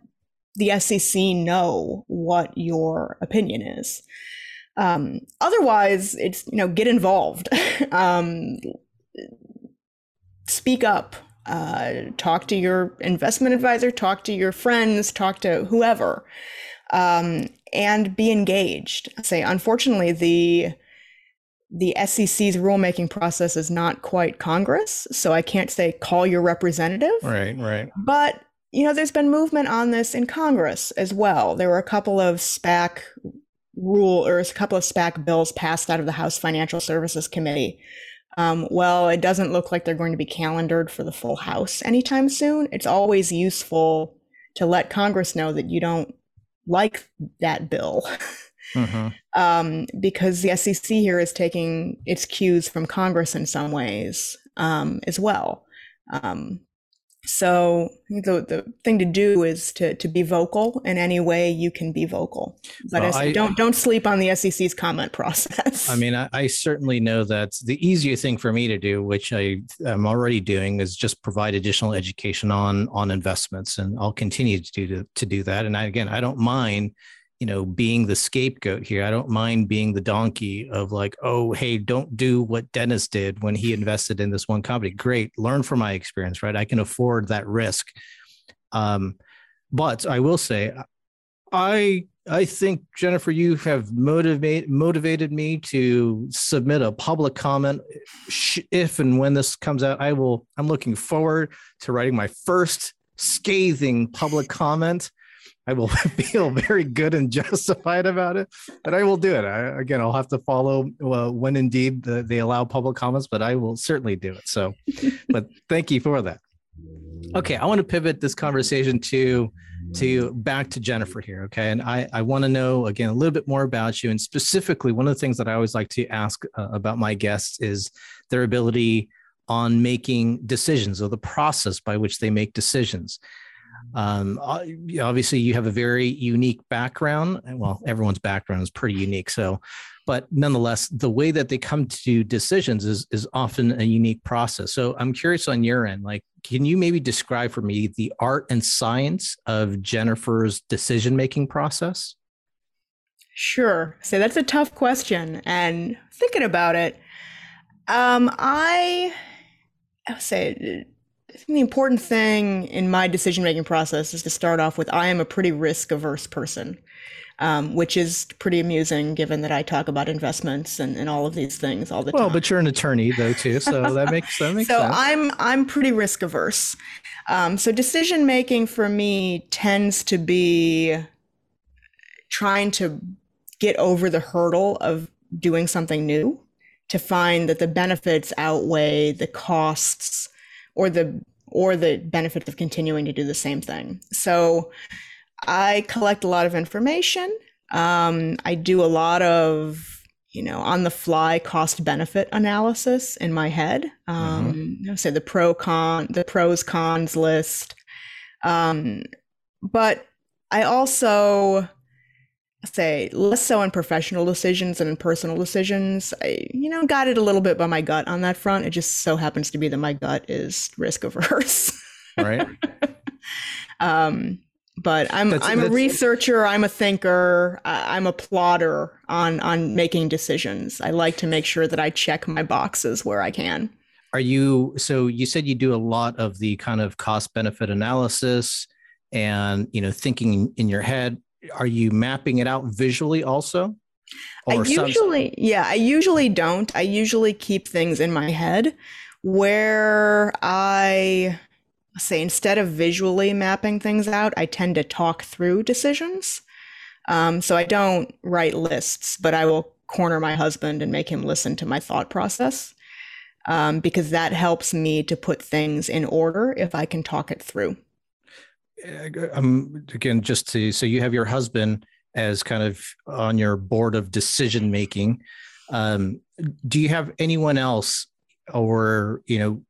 the S E C know what your opinion is. Um, otherwise, it's, you know, get involved, um, speak up, uh, talk to your investment advisor, talk to your friends, talk to whoever, um, and be engaged. I say, unfortunately, the, the S E C's rulemaking process is not quite Congress. So I can't say, call your representative. Right, right. But, you know, there's been movement on this in Congress as well. There were a couple of SPAC rule or a couple of SPAC bills passed out of the House Financial Services Committee. Um, well, it doesn't look like they're going to be calendared for the full House anytime soon. It's always useful to let Congress know that you don't like that bill, mm-hmm. um, because the S E C here is taking its cues from Congress in some ways um, as well. Um, so the, the thing to do is to, to be vocal in any way you can be vocal, but well, I, I, don't don't sleep on the S E C's comment process. I mean, I, I certainly know that the easier thing for me to do, which I am already doing, is just provide additional education on on investments, and I'll continue to do to, to do that. And I, again, I don't mind, you know, being the scapegoat here. I don't mind being the donkey of like, oh, hey, don't do what Dennis did when he invested in this one company. Great. Learn from my experience, right? I can afford that risk. Um, but I will say, I I think, Jennifer, you have motivated motivated me to submit a public comment. If and when this comes out, I will. I'm looking forward to writing my first scathing public comment. I will feel very good and justified about it, but I will do it. I, again, I'll have to follow uh, when indeed the, they allow public comments, but I will certainly do it. So, but thank you for that. Okay, I want to pivot this conversation to to back to Jennifer here. Okay, and I, I want to know again a little bit more about you, and specifically one of the things that I always like to ask uh, about my guests is their ability on making decisions or the process by which they make decisions. Um, obviously you have a very unique background, and well, everyone's background is pretty unique. So, but nonetheless, the way that they come to decisions is, is often a unique process. So I'm curious on your end, like, can you maybe describe for me the art and science of Jennifer's decision-making process? Sure. So that's a tough question. And thinking about it, um, I, I would say, I think the important thing in my decision-making process is to start off with, I am a pretty risk-averse person, um, which is pretty amusing given that I talk about investments and, and all of these things all the well, time. Well, but you're an attorney though too, so that makes that makes so sense. So I'm I'm pretty risk-averse. Um, so decision-making for me tends to be trying to get over the hurdle of doing something new, to find that the benefits outweigh the costs or the or the benefits of continuing to do the same thing. So I collect a lot of information. Um, I do a lot of, you know, on the fly cost benefit analysis in my head. Um, mm-hmm. So the pro con, the pros cons list. Um, but I also say less so in professional decisions than in personal decisions. I, you know, got it a little bit by my gut on that front. It just so happens to be that my gut is risk averse. Right. um, but I'm that's, I'm that's, a researcher. I'm a thinker. I'm a plotter on on making decisions. I like to make sure that I check my boxes where I can. Are you? So you said you do a lot of the kind of cost benefit analysis, and you know, thinking in your head. Are you mapping it out visually also? Or I usually, some... yeah, I usually don't. I usually keep things in my head where I say, instead of visually mapping things out, I tend to talk through decisions. Um, so I don't write lists, but I will corner my husband and make him listen to my thought process um, because that helps me to put things in order if I can talk it through. Um, again, just to, so you have your husband as kind of on your board of decision making. Um, do you have anyone else, or, you know,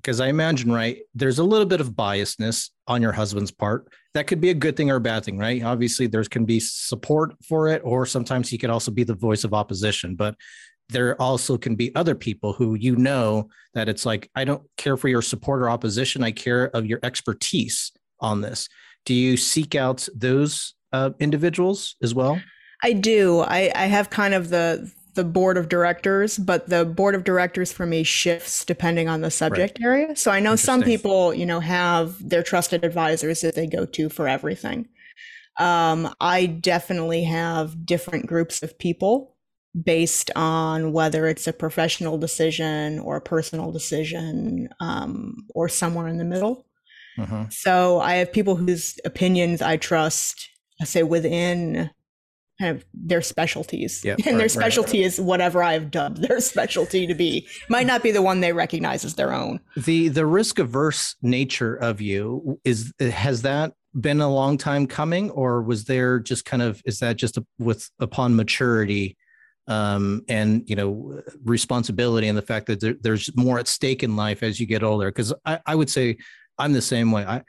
because I imagine, right, there's a little bit of biasness on your husband's part. That could be a good thing or a bad thing, right? Obviously, there can be support for it, or sometimes he could also be the voice of opposition. But there also can be other people who, you know, that it's like, I don't care for your support or opposition. I care of your expertise on this. Do you seek out those uh, individuals as well? I do. I, I have kind of the the board of directors, but the board of directors for me shifts depending on the subject right. area. So I know some people, you know, have their trusted advisors that they go to for everything. Um, I definitely have different groups of people based on whether it's a professional decision or a personal decision um, or somewhere in the middle. Uh-huh. So I have people whose opinions I trust, I say, within kind of their specialties. Yep, and right, their specialty right, right. is whatever I have dubbed their specialty to be. Might not be the one they recognize as their own. The the risk-averse nature of you, is has that been a long time coming? Or was there just kind of, is that just with upon maturity um, and, you know, responsibility and the fact that there, there's more at stake in life as you get older? Because I, I would say I'm the same way. I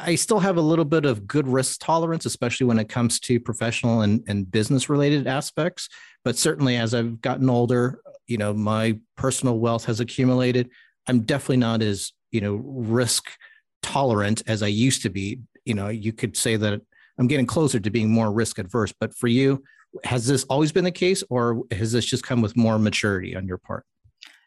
I still have a little bit of good risk tolerance, especially when it comes to professional and, and business related aspects. But certainly as I've gotten older, you know, my personal wealth has accumulated. I'm definitely not as, you know, risk tolerant as I used to be. You know, you could say that I'm getting closer to being more risk adverse. But for you, has this always been the case, or has this just come with more maturity on your part?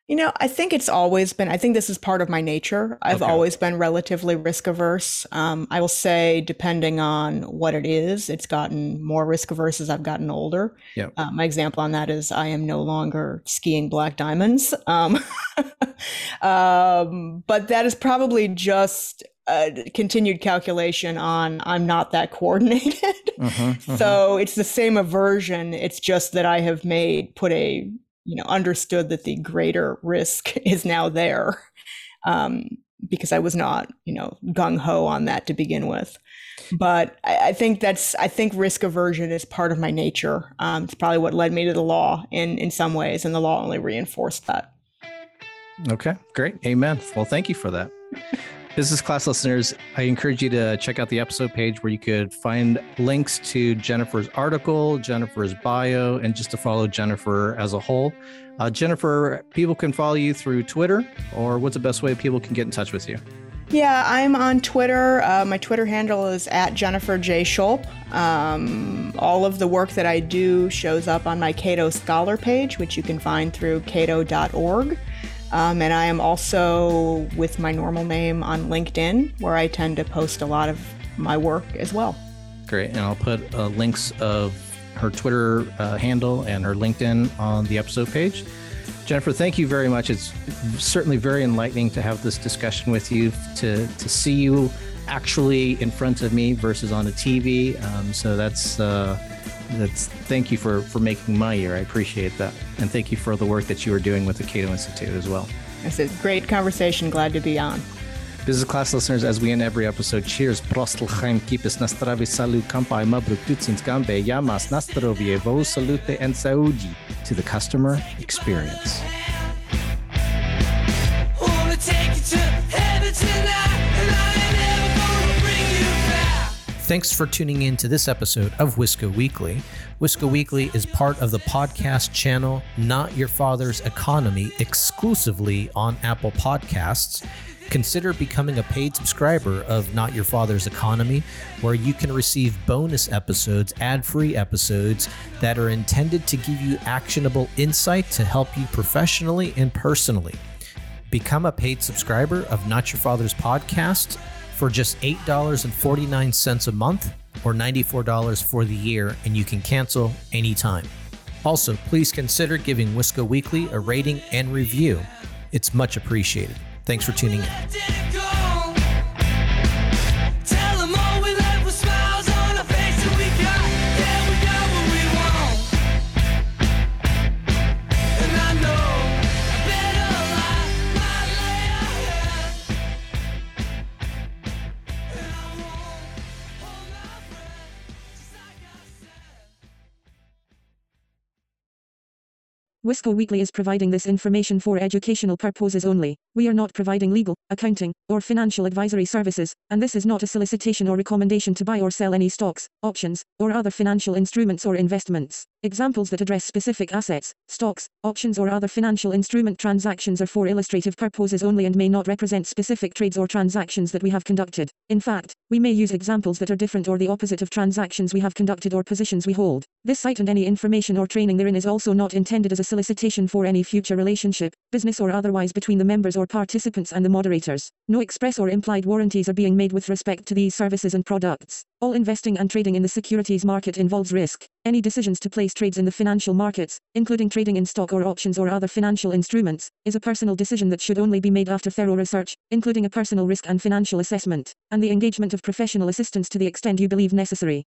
You know, I think it's always been, I think this is part of my nature. I've okay. always been relatively risk averse. Um, I will say, depending on what it is, it's gotten more risk averse as I've gotten older. Yep. Uh, my example on that is I am no longer skiing black diamonds. Um, um, but that is probably just a continued calculation on I'm not that coordinated. Uh-huh, uh-huh. So it's the same aversion. It's just that I have made, put a, you know, understood that the greater risk is now there, um, because I was not, you know, gung ho on that to begin with. But I, I think that's, I think risk aversion is part of my nature. Um, it's probably what led me to the law in, in some ways, and the law only reinforced that. Okay, great. Amen. Well, thank you for that. Business Class listeners, I encourage you to check out the episode page where you could find links to Jennifer's article, Jennifer's bio, and just to follow Jennifer as a whole. Uh, Jennifer, people can follow you through Twitter, or what's the best way people can get in touch with you? Yeah, I'm on Twitter. Uh, my Twitter handle is at Jennifer J. Schulp. Um, all of the work that I do shows up on my Cato Scholar page, which you can find through cato dot org. Um, and I am also, with my normal name, on LinkedIn, where I tend to post a lot of my work as well. Great. And I'll put uh, links of her Twitter uh, handle and her LinkedIn on the episode page. Jennifer, thank you very much. It's certainly very enlightening to have this discussion with you, to, to see you actually in front of me versus on a T V. Um, so that's... Uh, That's, thank you for, for making my year. I appreciate that. And thank you for the work that you are doing with the Cato Institute as well. It's a great conversation. Glad to be on. Business Class listeners, as we end every episode, cheers. Prostel Chaim Kipis Nastravi Salu Kampai Mabruk Tutsins Gambe Yamas Nastrovie Vo Salute and Saudi to the customer experience. Thanks for tuning in to this episode of Wisco Weekly. Wisco Weekly is part of the podcast channel Not Your Father's Economy, exclusively on Apple Podcasts. Consider becoming a paid subscriber of Not Your Father's Economy, where you can receive bonus episodes, ad-free episodes that are intended to give you actionable insight to help you professionally and personally. Become a paid subscriber of Not Your Father's Podcast for just eight dollars and forty-nine cents a month, or ninety-four dollars for the year, and you can cancel anytime. Also, please consider giving Wisco Weekly a rating and review. It's much appreciated. Thanks for tuning in. Wisco Weekly is providing this information for educational purposes only. We are not providing legal, accounting, or financial advisory services, and this is not a solicitation or recommendation to buy or sell any stocks, options, or other financial instruments or investments. Examples that address specific assets, stocks, options, or other financial instrument transactions are for illustrative purposes only and may not represent specific trades or transactions that we have conducted. In fact, we may use examples that are different or the opposite of transactions we have conducted or positions we hold. This site and any information or training therein is also not intended as a solicitation for any future relationship, business or otherwise, between the members or participants and the moderators. No express or implied warranties are being made with respect to these services and products. All investing and trading in the securities market involves risk. Any decisions to place trades in the financial markets, including trading in stock or options or other financial instruments, is a personal decision that should only be made after thorough research, including a personal risk and financial assessment, and the engagement of professional assistance to the extent you believe necessary.